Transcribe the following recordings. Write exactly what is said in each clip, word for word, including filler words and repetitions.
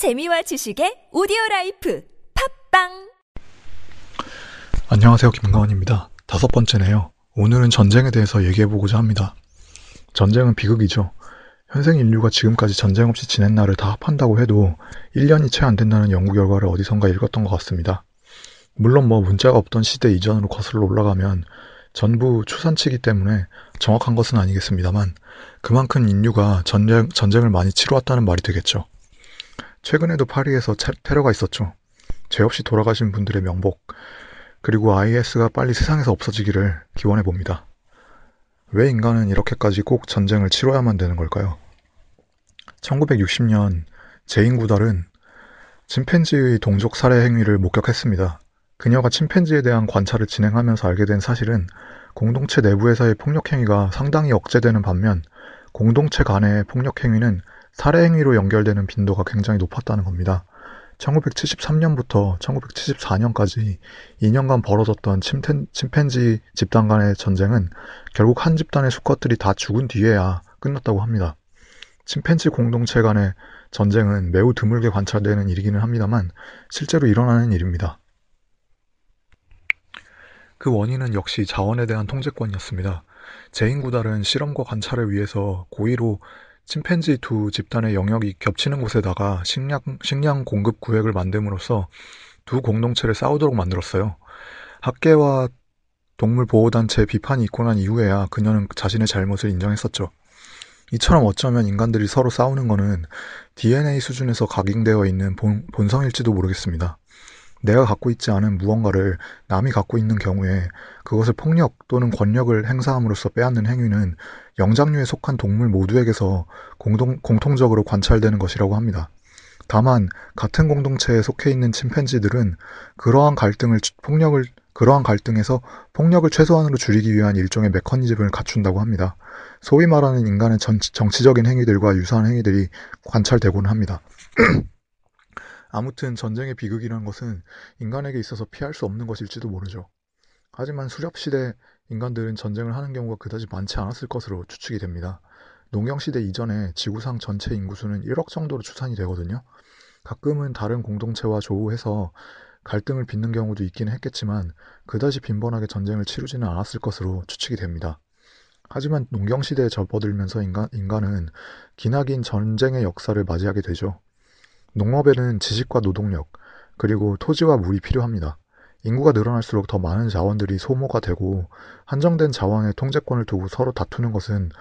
재미와 지식의 오디오라이프 팝빵! 안녕하세요. 김가원입니다. 다섯 번째네요. 오늘은 전쟁에 대해서 얘기해보고자 합니다. 전쟁은 비극이죠. 현생 인류가 지금까지 전쟁 없이 지낸 날을 다 합한다고 해도 일 년이 채 안 된다는 연구 결과를 어디선가 읽었던 것 같습니다. 물론 뭐 문자가 없던 시대 이전으로 거슬러 올라가면 전부 추산치기 때문에 정확한 것은 아니겠습니다만 그만큼 인류가 전쟁, 전쟁을 많이 치러왔다는 말이 되겠죠. 최근에도 파리에서 테러가 있었죠. 죄 없이 돌아가신 분들의 명복, 그리고 아이에스가 빨리 세상에서 없어지기를 기원해봅니다. 왜 인간은 이렇게까지 꼭 전쟁을 치러야만 되는 걸까요? 천구백육십 년 제인 구달은 침팬지의 동족 살해 행위를 목격했습니다. 그녀가 침팬지에 대한 관찰을 진행하면서 알게 된 사실은 공동체 내부에서의 폭력 행위가 상당히 억제되는 반면 공동체 간의 폭력 행위는 살해 행위로 연결되는 빈도가 굉장히 높았다는 겁니다. 천구백칠십삼 년부터 천구백칠십사 년까지 이 년간 벌어졌던 침팬, 침팬지 집단 간의 전쟁은 결국 한 집단의 수컷들이 다 죽은 뒤에야 끝났다고 합니다. 침팬지 공동체 간의 전쟁은 매우 드물게 관찰되는 일이기는 합니다만 실제로 일어나는 일입니다. 그 원인은 역시 자원에 대한 통제권이었습니다. 제인 구달은 실험과 관찰을 위해서 고의로 침팬지 두 집단의 영역이 겹치는 곳에다가 식량, 식량 공급 구획을 만듦으로써 두 공동체를 싸우도록 만들었어요. 학계와 동물보호단체의 비판이 있고 난 이후에야 그녀는 자신의 잘못을 인정했었죠. 이처럼 어쩌면 인간들이 서로 싸우는 거는 디엔에이 수준에서 각인되어 있는 본, 본성일지도 모르겠습니다. 내가 갖고 있지 않은 무언가를 남이 갖고 있는 경우에 그것을 폭력 또는 권력을 행사함으로써 빼앗는 행위는 영장류에 속한 동물 모두에게서 공동, 공통적으로 관찰되는 것이라고 합니다. 다만 같은 공동체에 속해 있는 침팬지들은 그러한 갈등을 폭력을 그러한 갈등에서 폭력을 최소한으로 줄이기 위한 일종의 메커니즘을 갖춘다고 합니다. 소위 말하는 인간의 전, 정치적인 행위들과 유사한 행위들이 관찰되곤 합니다. 아무튼 전쟁의 비극이라는 것은 인간에게 있어서 피할 수 없는 것일지도 모르죠. 하지만 수렵시대 인간들은 전쟁을 하는 경우가 그다지 많지 않았을 것으로 추측이 됩니다. 농경시대 이전에 지구상 전체 인구수는 일억 정도로 추산이 되거든요. 가끔은 다른 공동체와 조우해서 갈등을 빚는 경우도 있기는 했겠지만 그다지 빈번하게 전쟁을 치르지는 않았을 것으로 추측이 됩니다. 하지만 농경시대에 접어들면서 인간, 인간은 기나긴 전쟁의 역사를 맞이하게 되죠. 농업에는 지식과 노동력, 그리고 토지와 물이 필요합니다. 인구가 늘어날수록 더 많은 자원들이 소모가 되고 한정된 자원의 통제권을 두고 서로 다투는 것은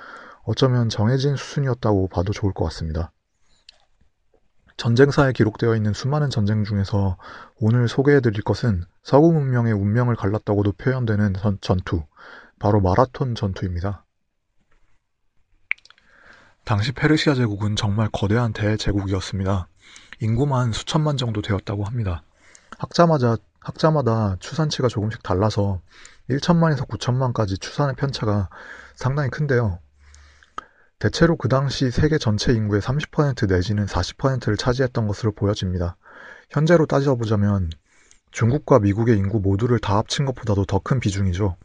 어쩌면 정해진 수순이었다고 봐도 좋을 것 같습니다. 전쟁사에 기록되어 있는 수많은 전쟁 중에서 오늘 소개해드릴 것은 서구 문명의 운명을 갈랐다고도 표현되는 전투, 바로 마라톤 전투입니다. 당시 페르시아 제국은 정말 거대한 대제국이었습니다. 인구만 수천만 정도 되었다고 합니다. 학자마다, 학자마다 추산치가 조금씩 달라서 천 만에서 구천 만까지 추산의 편차가 상당히 큰데요. 대체로 그 당시 세계 전체 인구의 삼십 퍼센트 내지는 사십 퍼센트를 차지했던 것으로 보여집니다. 현재로 따져보자면 중국과 미국의 인구 모두를 다 합친 것보다도 더 큰 비중이죠.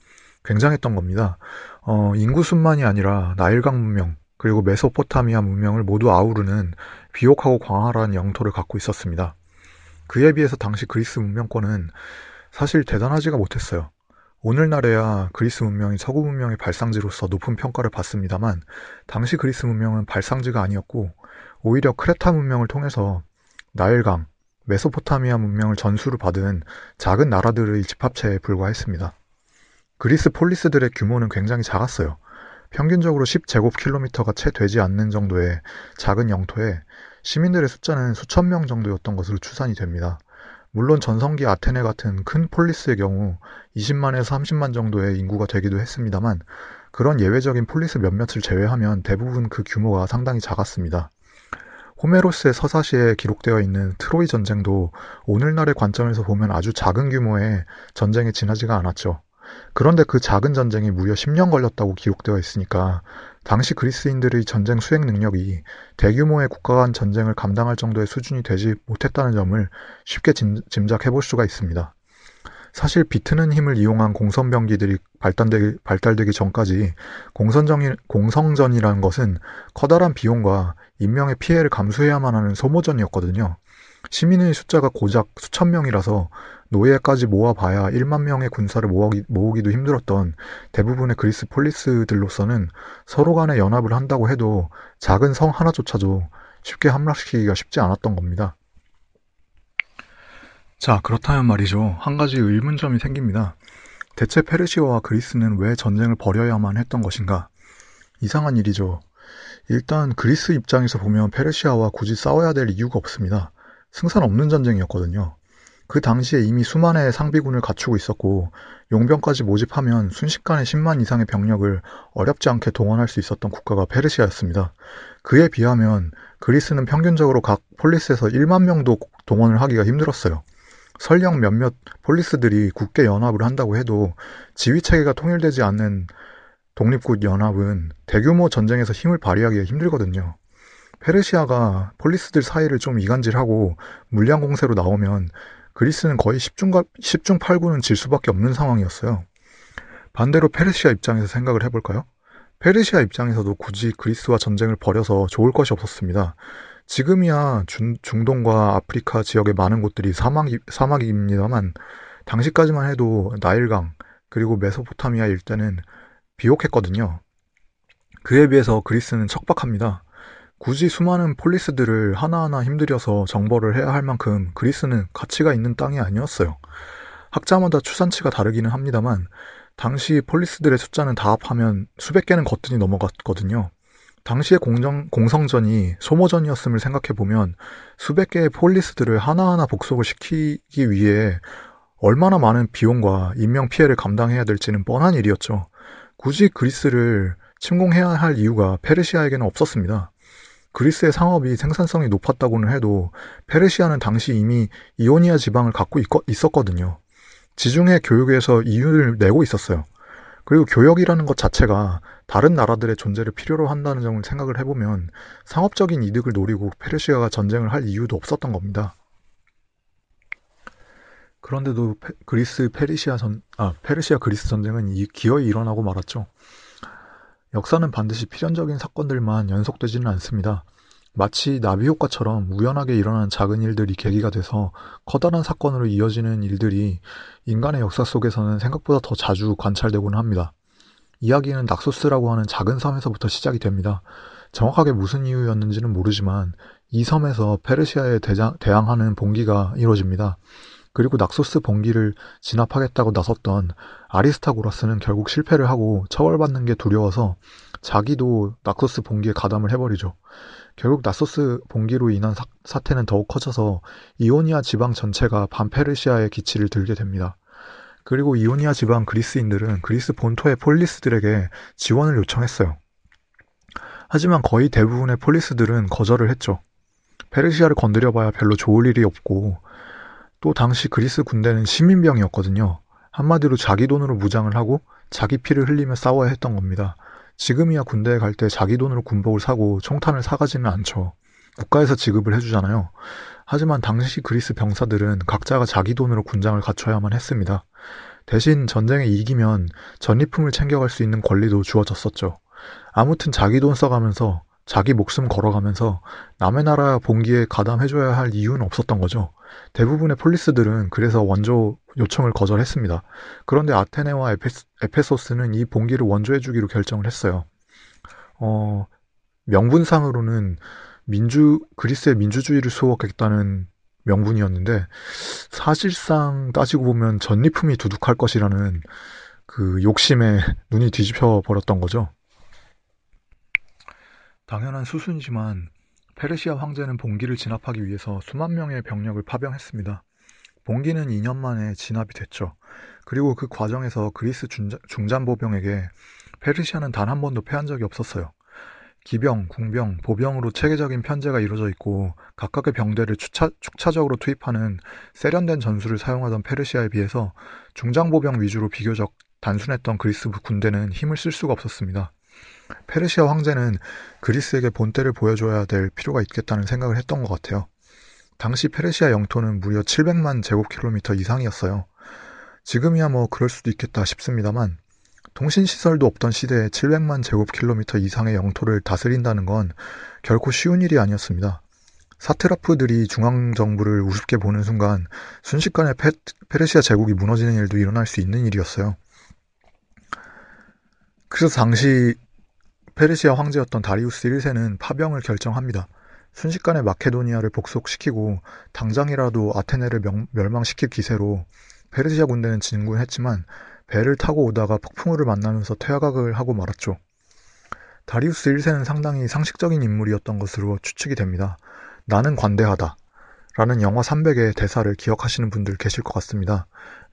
굉장했던 겁니다. 어, 인구순만이 아니라 나일강 문명, 그리고 메소포타미아 문명을 모두 아우르는 비옥하고 광활한 영토를 갖고 있었습니다. 그에 비해서 당시 그리스 문명권은 사실 대단하지가 못했어요. 오늘날에야 그리스 문명이 서구 문명의 발상지로서 높은 평가를 받습니다만 당시 그리스 문명은 발상지가 아니었고 오히려 크레타 문명을 통해서 나일강, 메소포타미아 문명을 전수를 받은 작은 나라들의 집합체에 불과했습니다. 그리스 폴리스들의 규모는 굉장히 작았어요. 평균적으로 십 제곱킬로미터가 채 되지 않는 정도의 작은 영토에 시민들의 숫자는 수천 명 정도였던 것으로 추산이 됩니다. 물론 전성기 아테네 같은 큰 폴리스의 경우 이십만에서 삼십만 정도의 인구가 되기도 했습니다만 그런 예외적인 폴리스 몇몇을 제외하면 대부분 그 규모가 상당히 작았습니다. 호메로스의 서사시에 기록되어 있는 트로이 전쟁도 오늘날의 관점에서 보면 아주 작은 규모의 전쟁에 지나지가 않았죠. 그런데 그 작은 전쟁이 무려 십 년 걸렸다고 기록되어 있으니까 당시 그리스인들의 전쟁 수행 능력이 대규모의 국가 간 전쟁을 감당할 정도의 수준이 되지 못했다는 점을 쉽게 짐, 짐작해 볼 수가 있습니다. 사실 비트는 힘을 이용한 공선병기들이 발달되기, 발달되기 전까지 공선정이, 공성전이라는 것은 커다란 비용과 인명의 피해를 감수해야만 하는 소모전이었거든요. 시민의 숫자가 고작 수천 명이라서 노예까지 모아봐야 일만 명의 군사를 모으기, 모으기도 힘들었던 대부분의 그리스 폴리스들로서는 서로 간에 연합을 한다고 해도 작은 성 하나조차도 쉽게 함락시키기가 쉽지 않았던 겁니다. 자, 그렇다면 말이죠. 한 가지 의문점이 생깁니다. 대체 페르시아와 그리스는 왜 전쟁을 벌여야만 했던 것인가? 이상한 일이죠. 일단 그리스 입장에서 보면 페르시아와 굳이 싸워야 될 이유가 없습니다. 승산 없는 전쟁이었거든요. 그 당시에 이미 수만의 상비군을 갖추고 있었고 용병까지 모집하면 순식간에 십만 이상의 병력을 어렵지 않게 동원할 수 있었던 국가가 페르시아였습니다. 그에 비하면 그리스는 평균적으로 각 폴리스에서 일만 명도 동원을 하기가 힘들었어요. 설령 몇몇 폴리스들이 국계 연합을 한다고 해도 지휘체계가 통일되지 않는 독립국 연합은 대규모 전쟁에서 힘을 발휘하기가 힘들거든요. 페르시아가 폴리스들 사이를 좀 이간질하고 물량 공세로 나오면 그리스는 거의 십중팔구는 질 수밖에 없는 상황이었어요. 반대로 페르시아 입장에서 생각을 해볼까요? 페르시아 입장에서도 굳이 그리스와 전쟁을 벌여서 좋을 것이 없었습니다. 지금이야 중, 중동과 아프리카 지역의 많은 곳들이 사막이, 사막입니다만 당시까지만 해도 나일강 그리고 메소포타미아 일대는 비옥했거든요. 그에 비해서 그리스는 척박합니다. 굳이 수많은 폴리스들을 하나하나 힘들여서 정벌을 해야 할 만큼 그리스는 가치가 있는 땅이 아니었어요. 학자마다 추산치가 다르기는 합니다만 당시 폴리스들의 숫자는 다 합하면 수백 개는 거뜬히 넘어갔거든요. 당시의 공정, 공성전이 소모전이었음을 생각해보면 수백 개의 폴리스들을 하나하나 복속을 시키기 위해 얼마나 많은 비용과 인명피해를 감당해야 될지는 뻔한 일이었죠. 굳이 그리스를 침공해야 할 이유가 페르시아에게는 없었습니다. 그리스의 상업이 생산성이 높았다고는 해도 페르시아는 당시 이미 이오니아 지방을 갖고 있었거든요. 지중해 교역에서 이윤을 내고 있었어요. 그리고 교역이라는 것 자체가 다른 나라들의 존재를 필요로 한다는 점을 생각을 해보면 상업적인 이득을 노리고 페르시아가 전쟁을 할 이유도 없었던 겁니다. 그런데도 페, 그리스 페르시아 전, 아, 페르시아 그리스 전쟁은 이, 기어이 일어나고 말았죠. 역사는 반드시 필연적인 사건들만 연속되지는 않습니다. 마치 나비 효과처럼 우연하게 일어난 작은 일들이 계기가 돼서 커다란 사건으로 이어지는 일들이 인간의 역사 속에서는 생각보다 더 자주 관찰되곤 합니다. 이야기는 낙소스라고 하는 작은 섬에서부터 시작이 됩니다. 정확하게 무슨 이유였는지는 모르지만 이 섬에서 페르시아에 대장, 대항하는 봉기가 이루어집니다. 그리고 낙소스 봉기를 진압하겠다고 나섰던 아리스타고라스는 결국 실패를 하고 처벌받는 게 두려워서 자기도 낙소스 봉기에 가담을 해버리죠. 결국 낙소스 봉기로 인한 사, 사태는 더욱 커져서 이오니아 지방 전체가 반페르시아의 기치를 들게 됩니다. 그리고 이오니아 지방 그리스인들은 그리스 본토의 폴리스들에게 지원을 요청했어요. 하지만 거의 대부분의 폴리스들은 거절을 했죠. 페르시아를 건드려봐야 별로 좋을 일이 없고 또 당시 그리스 군대는 시민병이었거든요. 한마디로 자기 돈으로 무장을 하고 자기 피를 흘리며 싸워야 했던 겁니다. 지금이야 군대에 갈 때 자기 돈으로 군복을 사고 총탄을 사가지는 않죠. 국가에서 지급을 해주잖아요. 하지만 당시 그리스 병사들은 각자가 자기 돈으로 군장을 갖춰야만 했습니다. 대신 전쟁에 이기면 전리품을 챙겨갈 수 있는 권리도 주어졌었죠. 아무튼 자기 돈 써가면서 자기 목숨 걸어가면서 남의 나라 봉기에 가담해줘야 할 이유는 없었던 거죠. 대부분의 폴리스들은 그래서 원조 요청을 거절했습니다. 그런데 아테네와 에페스, 에페소스는 이 봉기를 원조해주기로 결정을 했어요. 어, 명분상으로는 민주, 그리스의 민주주의를 수호하겠다는 명분이었는데 사실상 따지고 보면 전리품이 두둑할 것이라는 그 욕심에 눈이 뒤집혀 버렸던 거죠. 당연한 수순이지만 페르시아 황제는 봉기를 진압하기 위해서 수만 명의 병력을 파병했습니다. 봉기는 이 년 만에 진압이 됐죠. 그리고 그 과정에서 그리스 중잔보병에게 페르시아는 단 한 번도 패한 적이 없었어요. 기병, 궁병, 보병으로 체계적인 편제가 이루어져 있고 각각의 병대를 추차, 축차적으로 투입하는 세련된 전술을 사용하던 페르시아에 비해서 중장보병 위주로 비교적 단순했던 그리스 군대는 힘을 쓸 수가 없었습니다. 페르시아 황제는 그리스에게 본때를 보여줘야 될 필요가 있겠다는 생각을 했던 것 같아요. 당시 페르시아 영토는 무려 칠백만 제곱킬로미터 이상이었어요. 지금이야 뭐 그럴 수도 있겠다 싶습니다만 통신시설도 없던 시대에 칠백만 제곱킬로미터 이상의 영토를 다스린다는 건 결코 쉬운 일이 아니었습니다. 사트라프들이 중앙정부를 우습게 보는 순간 순식간에 페, 페르시아 제국이 무너지는 일도 일어날 수 있는 일이었어요. 그래서 당시 페르시아 황제였던 다리우스 일 세는 파병을 결정합니다. 순식간에 마케도니아를 복속시키고 당장이라도 아테네를 명, 멸망시킬 기세로 페르시아 군대는 진군했지만 배를 타고 오다가 폭풍우를 만나면서 퇴각을 하고 말았죠. 다리우스 일 세는 상당히 상식적인 인물이었던 것으로 추측이 됩니다. 나는 관대하다 라는 영화 삼백의 대사를 기억하시는 분들 계실 것 같습니다.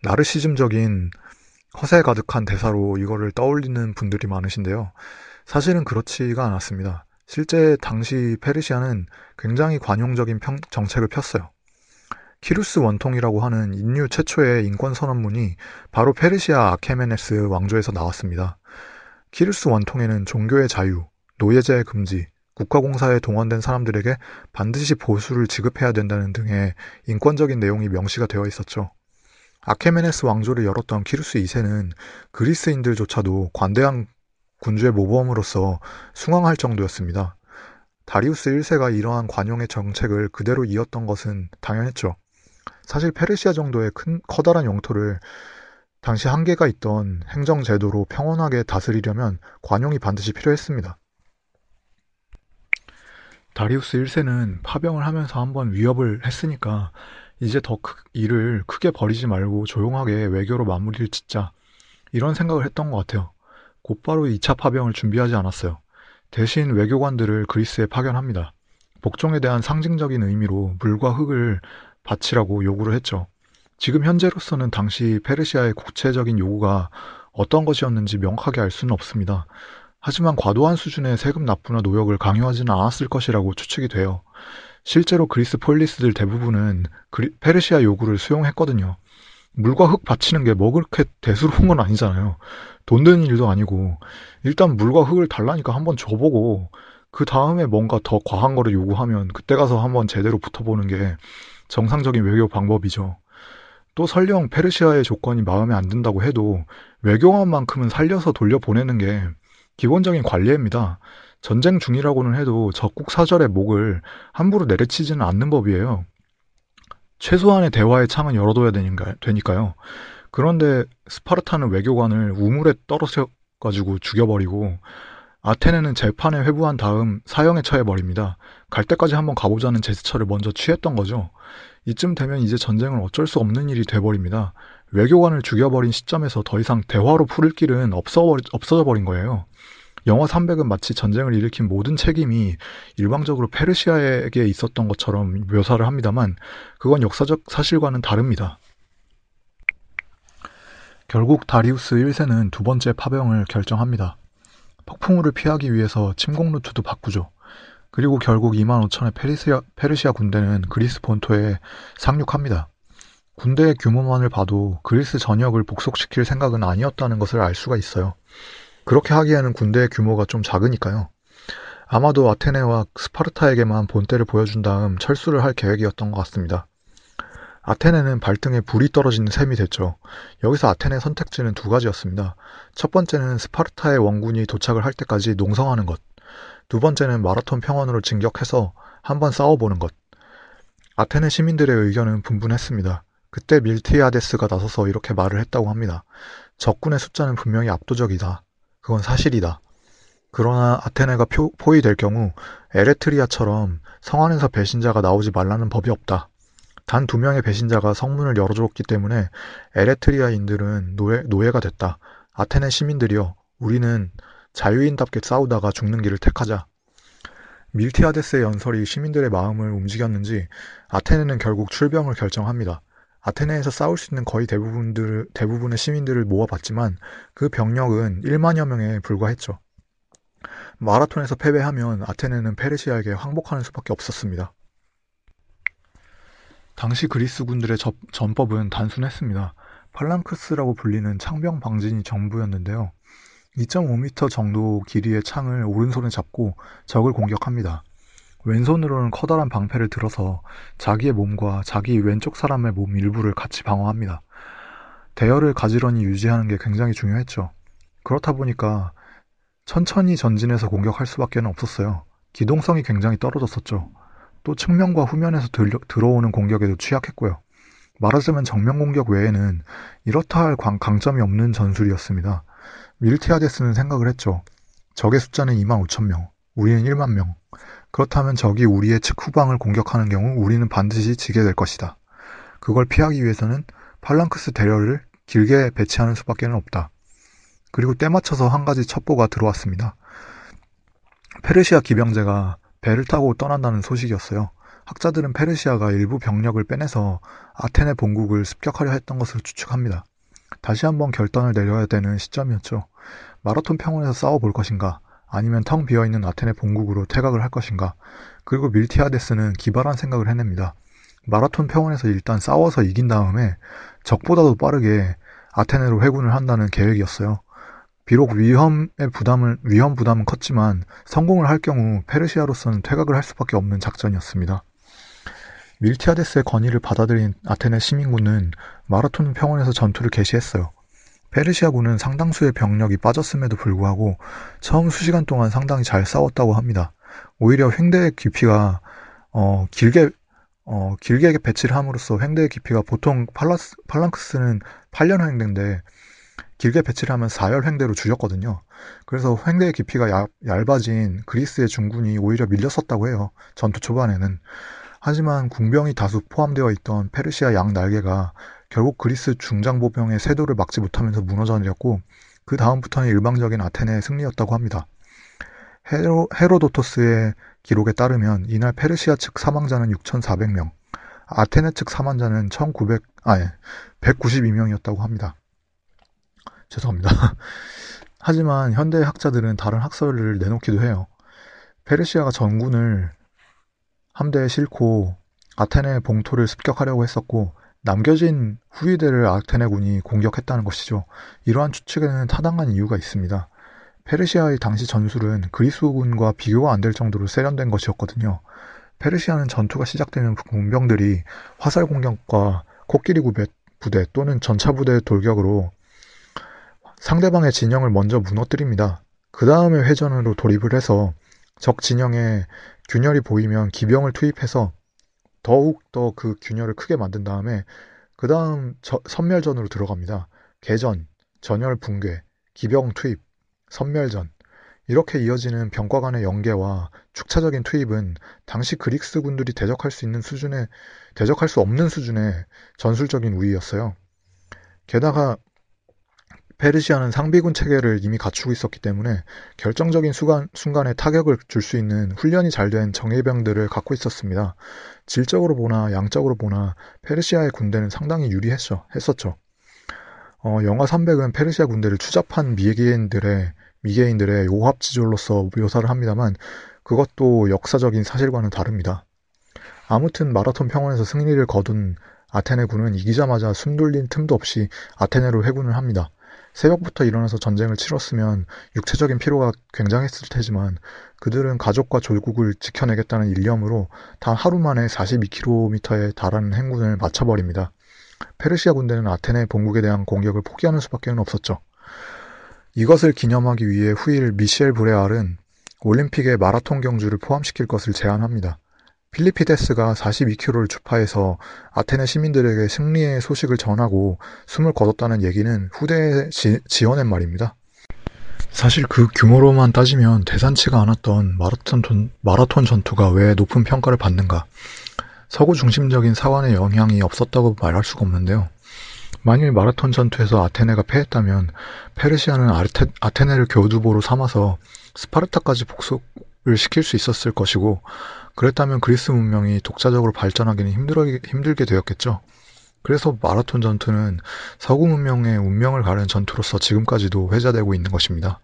나르시즘적인 허세 가득한 대사로 이거를 떠올리는 분들이 많으신데요. 사실은 그렇지가 않았습니다. 실제 당시 페르시아는 굉장히 관용적인 평, 정책을 폈어요. 키루스 원통이라고 하는 인류 최초의 인권선언문이 바로 페르시아 아케메네스 왕조에서 나왔습니다. 키루스 원통에는 종교의 자유, 노예제의 금지, 국가공사에 동원된 사람들에게 반드시 보수를 지급해야 된다는 등의 인권적인 내용이 명시가 되어 있었죠. 아케메네스 왕조를 열었던 키루스 이 세는 그리스인들조차도 관대한 군주의 모범으로서 숭앙할 정도였습니다. 다리우스 일 세가 이러한 관용의 정책을 그대로 이었던 것은 당연했죠. 사실 페르시아 정도의 큰 커다란 영토를 당시 한계가 있던 행정제도로 평온하게 다스리려면 관용이 반드시 필요했습니다. 다리우스 일 세는 파병을 하면서 한번 위협을 했으니까 이제 더 크, 일을 크게 벌이지 말고 조용하게 외교로 마무리를 짓자, 이런 생각을 했던 것 같아요. 곧바로 이 차 파병을 준비하지 않았어요. 대신 외교관들을 그리스에 파견합니다. 복종에 대한 상징적인 의미로 물과 흙을 바치라고 요구를 했죠. 지금 현재로서는 당시 페르시아의 국제적인 요구가 어떤 것이었는지 명확하게 알 수는 없습니다. 하지만 과도한 수준의 세금 납부나 노역을 강요하지는 않았을 것이라고 추측이 돼요. 실제로 그리스 폴리스들 대부분은 그리, 페르시아 요구를 수용했거든요. 물과 흙 바치는 게 뭐 그렇게 대수로운 건 아니잖아요. 돈 드는 일도 아니고 일단 물과 흙을 달라니까 한번 줘보고 그 다음에 뭔가 더 과한 거를 요구하면 그때 가서 한번 제대로 붙어보는 게 정상적인 외교 방법이죠. 또 설령 페르시아의 조건이 마음에 안 든다고 해도 외교관만큼은 살려서 돌려보내는 게 기본적인 관례입니다. 전쟁 중이라고는 해도 적국 사절의 목을 함부로 내려치지는 않는 법이에요. 최소한의 대화의 창은 열어둬야 되니까요. 그런데 스파르타는 외교관을 우물에 떨어뜨려가지고 죽여버리고 아테네는 재판에 회부한 다음 사형에 처해버립니다. 갈 때까지 한번 가보자는 제스처를 먼저 취했던 거죠. 이쯤 되면 이제 전쟁은 어쩔 수 없는 일이 돼버립니다. 외교관을 죽여버린 시점에서 더 이상 대화로 풀을 길은 없어져 버린 거예요. 영화 삼백은 마치 전쟁을 일으킨 모든 책임이 일방적으로 페르시아에게 있었던 것처럼 묘사를 합니다만 그건 역사적 사실과는 다릅니다. 결국 다리우스 일 세는 두 번째 파병을 결정합니다. 폭풍우를 피하기 위해서 침공 루트도 바꾸죠. 그리고 결국 이만 오천의 페르시아, 페르시아 군대는 그리스 본토에 상륙합니다. 군대의 규모만을 봐도 그리스 전역을 복속시킬 생각은 아니었다는 것을 알 수가 있어요. 그렇게 하기에는 군대의 규모가 좀 작으니까요. 아마도 아테네와 스파르타에게만 본때를 보여준 다음 철수를 할 계획이었던 것 같습니다. 아테네는 발등에 불이 떨어지는 셈이 됐죠. 여기서 아테네 선택지는 두 가지였습니다. 첫 번째는 스파르타의 원군이 도착을 할 때까지 농성하는 것. 두 번째는 마라톤 평원으로 진격해서 한번 싸워보는 것. 아테네 시민들의 의견은 분분했습니다. 그때 밀티아데스가 나서서 이렇게 말을 했다고 합니다. 적군의 숫자는 분명히 압도적이다. 그건 사실이다. 그러나 아테네가 표, 포위될 경우 에레트리아처럼 성 안에서 배신자가 나오지 말라는 법이 없다. 단 두 명의 배신자가 성문을 열어줬기 때문에 에레트리아인들은 노예, 노예가 됐다. 아테네 시민들이여, 우리는 자유인답게 싸우다가 죽는 길을 택하자. 밀티아데스의 연설이 시민들의 마음을 움직였는지 아테네는 결국 출병을 결정합니다. 아테네에서 싸울 수 있는 거의 대부분들, 대부분의 시민들을 모아봤지만 그 병력은 일만여 명에 불과했죠. 마라톤에서 패배하면 아테네는 페르시아에게 항복하는 수밖에 없었습니다. 당시 그리스 군들의 저, 전법은 단순했습니다. 팔랑크스라고 불리는 창병 방진이 전부였는데요. 이 점 오 미터 정도 길이의 창을 오른손에 잡고 적을 공격합니다. 왼손으로는 커다란 방패를 들어서 자기의 몸과 자기 왼쪽 사람의 몸 일부를 같이 방어합니다. 대열을 가지런히 유지하는 게 굉장히 중요했죠. 그렇다 보니까 천천히 전진해서 공격할 수밖에 없었어요. 기동성이 굉장히 떨어졌었죠. 또 측면과 후면에서 들려, 들어오는 공격에도 취약했고요. 말하자면 정면 공격 외에는 이렇다 할 강점이 없는 전술이었습니다. 밀티아데스는 생각을 했죠. 적의 숫자는 이만 오천 명, 우리는 일만 명. 그렇다면 적이 우리의 측후방을 공격하는 경우 우리는 반드시 지게 될 것이다. 그걸 피하기 위해서는 팔랑크스 대열을 길게 배치하는 수밖에 없다. 그리고 때 맞춰서 한 가지 첩보가 들어왔습니다. 페르시아 기병제가 배를 타고 떠난다는 소식이었어요. 학자들은 페르시아가 일부 병력을 빼내서 아테네 본국을 습격하려 했던 것을 추측합니다. 다시 한번 결단을 내려야 되는 시점이었죠. 마라톤 평원에서 싸워볼 것인가, 아니면 텅 비어있는 아테네 본국으로 퇴각을 할 것인가. 그리고 밀티아데스는 기발한 생각을 해냅니다. 마라톤 평원에서 일단 싸워서 이긴 다음에 적보다도 빠르게 아테네로 회군을 한다는 계획이었어요. 비록 위험의 부담을, 위험 부담은 컸지만 성공을 할 경우 페르시아로서는 퇴각을 할 수밖에 없는 작전이었습니다. 밀티아데스의 건의를 받아들인 아테네 시민군은 마라톤 평원에서 전투를 개시했어요. 페르시아군은 상당수의 병력이 빠졌음에도 불구하고 처음 수시간 동안 상당히 잘 싸웠다고 합니다. 오히려 횡대의 깊이가 어, 길게 어, 길게 배치를 함으로써 횡대의 깊이가 보통 팔라스, 팔랑크스는 팔 년 횡대인데 길게 배치를 하면 사 열 횡대로 줄였거든요. 그래서 횡대의 깊이가 얇, 얇아진 그리스의 중군이 오히려 밀렸었다고 해요. 전투 초반에는. 하지만 궁병이 다수 포함되어 있던 페르시아 양날개가 결국 그리스 중장보병의 세도를 막지 못하면서 무너져 내렸고, 그 다음부터는 일방적인 아테네의 승리였다고 합니다. 헤로, 헤로도토스의 기록에 따르면 이날 페르시아 측 사망자는 육천사백 명, 아테네 측 사망자는 천구백, 아니, 백구십이 명이었다고 합니다. 죄송합니다. 하지만 현대 학자들은 다른 학설을 내놓기도 해요. 페르시아가 전군을 함대에 싣고 아테네 봉토를 습격하려고 했었고 남겨진 후위대를 아테네군이 공격했다는 것이죠. 이러한 추측에는 타당한 이유가 있습니다. 페르시아의 당시 전술은 그리스군과 비교가 안 될 정도로 세련된 것이었거든요. 페르시아는 전투가 시작되는 군병들이 화살 공격과 코끼리 부대 또는 전차 부대의 돌격으로 상대방의 진영을 먼저 무너뜨립니다. 그 다음에 회전으로 돌입을 해서 적 진영에 균열이 보이면 기병을 투입해서 더욱더 그 균열을 크게 만든 다음에 그 다음 선멸전으로 들어갑니다. 개전, 전열 붕괴, 기병 투입, 선멸전. 이렇게 이어지는 병과 간의 연계와 축차적인 투입은 당시 그리스 군들이 대적할 수 있는 수준의, 대적할 수 없는 수준의 전술적인 우위였어요. 게다가 페르시아는 상비군 체계를 이미 갖추고 있었기 때문에 결정적인 순간, 순간에 타격을 줄 수 있는 훈련이 잘 된 정예병들을 갖고 있었습니다. 질적으로 보나 양적으로 보나 페르시아의 군대는 상당히 유리했죠, 했었죠. 어, 영화 삼백은 페르시아 군대를 추잡한 미개인들의, 미개인들의 오합지졸로서 묘사를 합니다만 그것도 역사적인 사실과는 다릅니다. 아무튼 마라톤 평원에서 승리를 거둔 아테네 군은 이기자마자 숨 돌린 틈도 없이 아테네로 회군을 합니다. 새벽부터 일어나서 전쟁을 치렀으면 육체적인 피로가 굉장했을 테지만 그들은 가족과 조국을 지켜내겠다는 일념으로 단 하루 만에 사십이 킬로미터에 달하는 행군을 마쳐버립니다. 페르시아 군대는 아테네 본국에 대한 공격을 포기하는 수밖에 없었죠. 이것을 기념하기 위해 후일 미셸 브레알은 올림픽에 마라톤 경주를 포함시킬 것을 제안합니다. 필리피데스가 사십이 킬로미터를 주파해서 아테네 시민들에게 승리의 소식을 전하고 숨을 거뒀다는 얘기는 후대에 지, 지어낸 말입니다. 사실 그 규모로만 따지면 대산치가 않았던 마라톤, 마라톤 전투가 왜 높은 평가를 받는가? 서구 중심적인 사관의 영향이 없었다고 말할 수가 없는데요. 만일 마라톤 전투에서 아테네가 패했다면 페르시아는 아테, 아테네를 교두보로 삼아서 스파르타까지 복속을 시킬 수 있었을 것이고 그랬다면 그리스 문명이 독자적으로 발전하기는 힘들어, 힘들게 되었겠죠. 그래서 마라톤 전투는 서구 문명의 운명을 가른 전투로서 지금까지도 회자되고 있는 것입니다.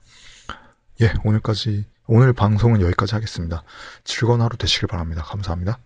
예, 오늘까지, 오늘 방송은 여기까지 하겠습니다. 즐거운 하루 되시길 바랍니다. 감사합니다.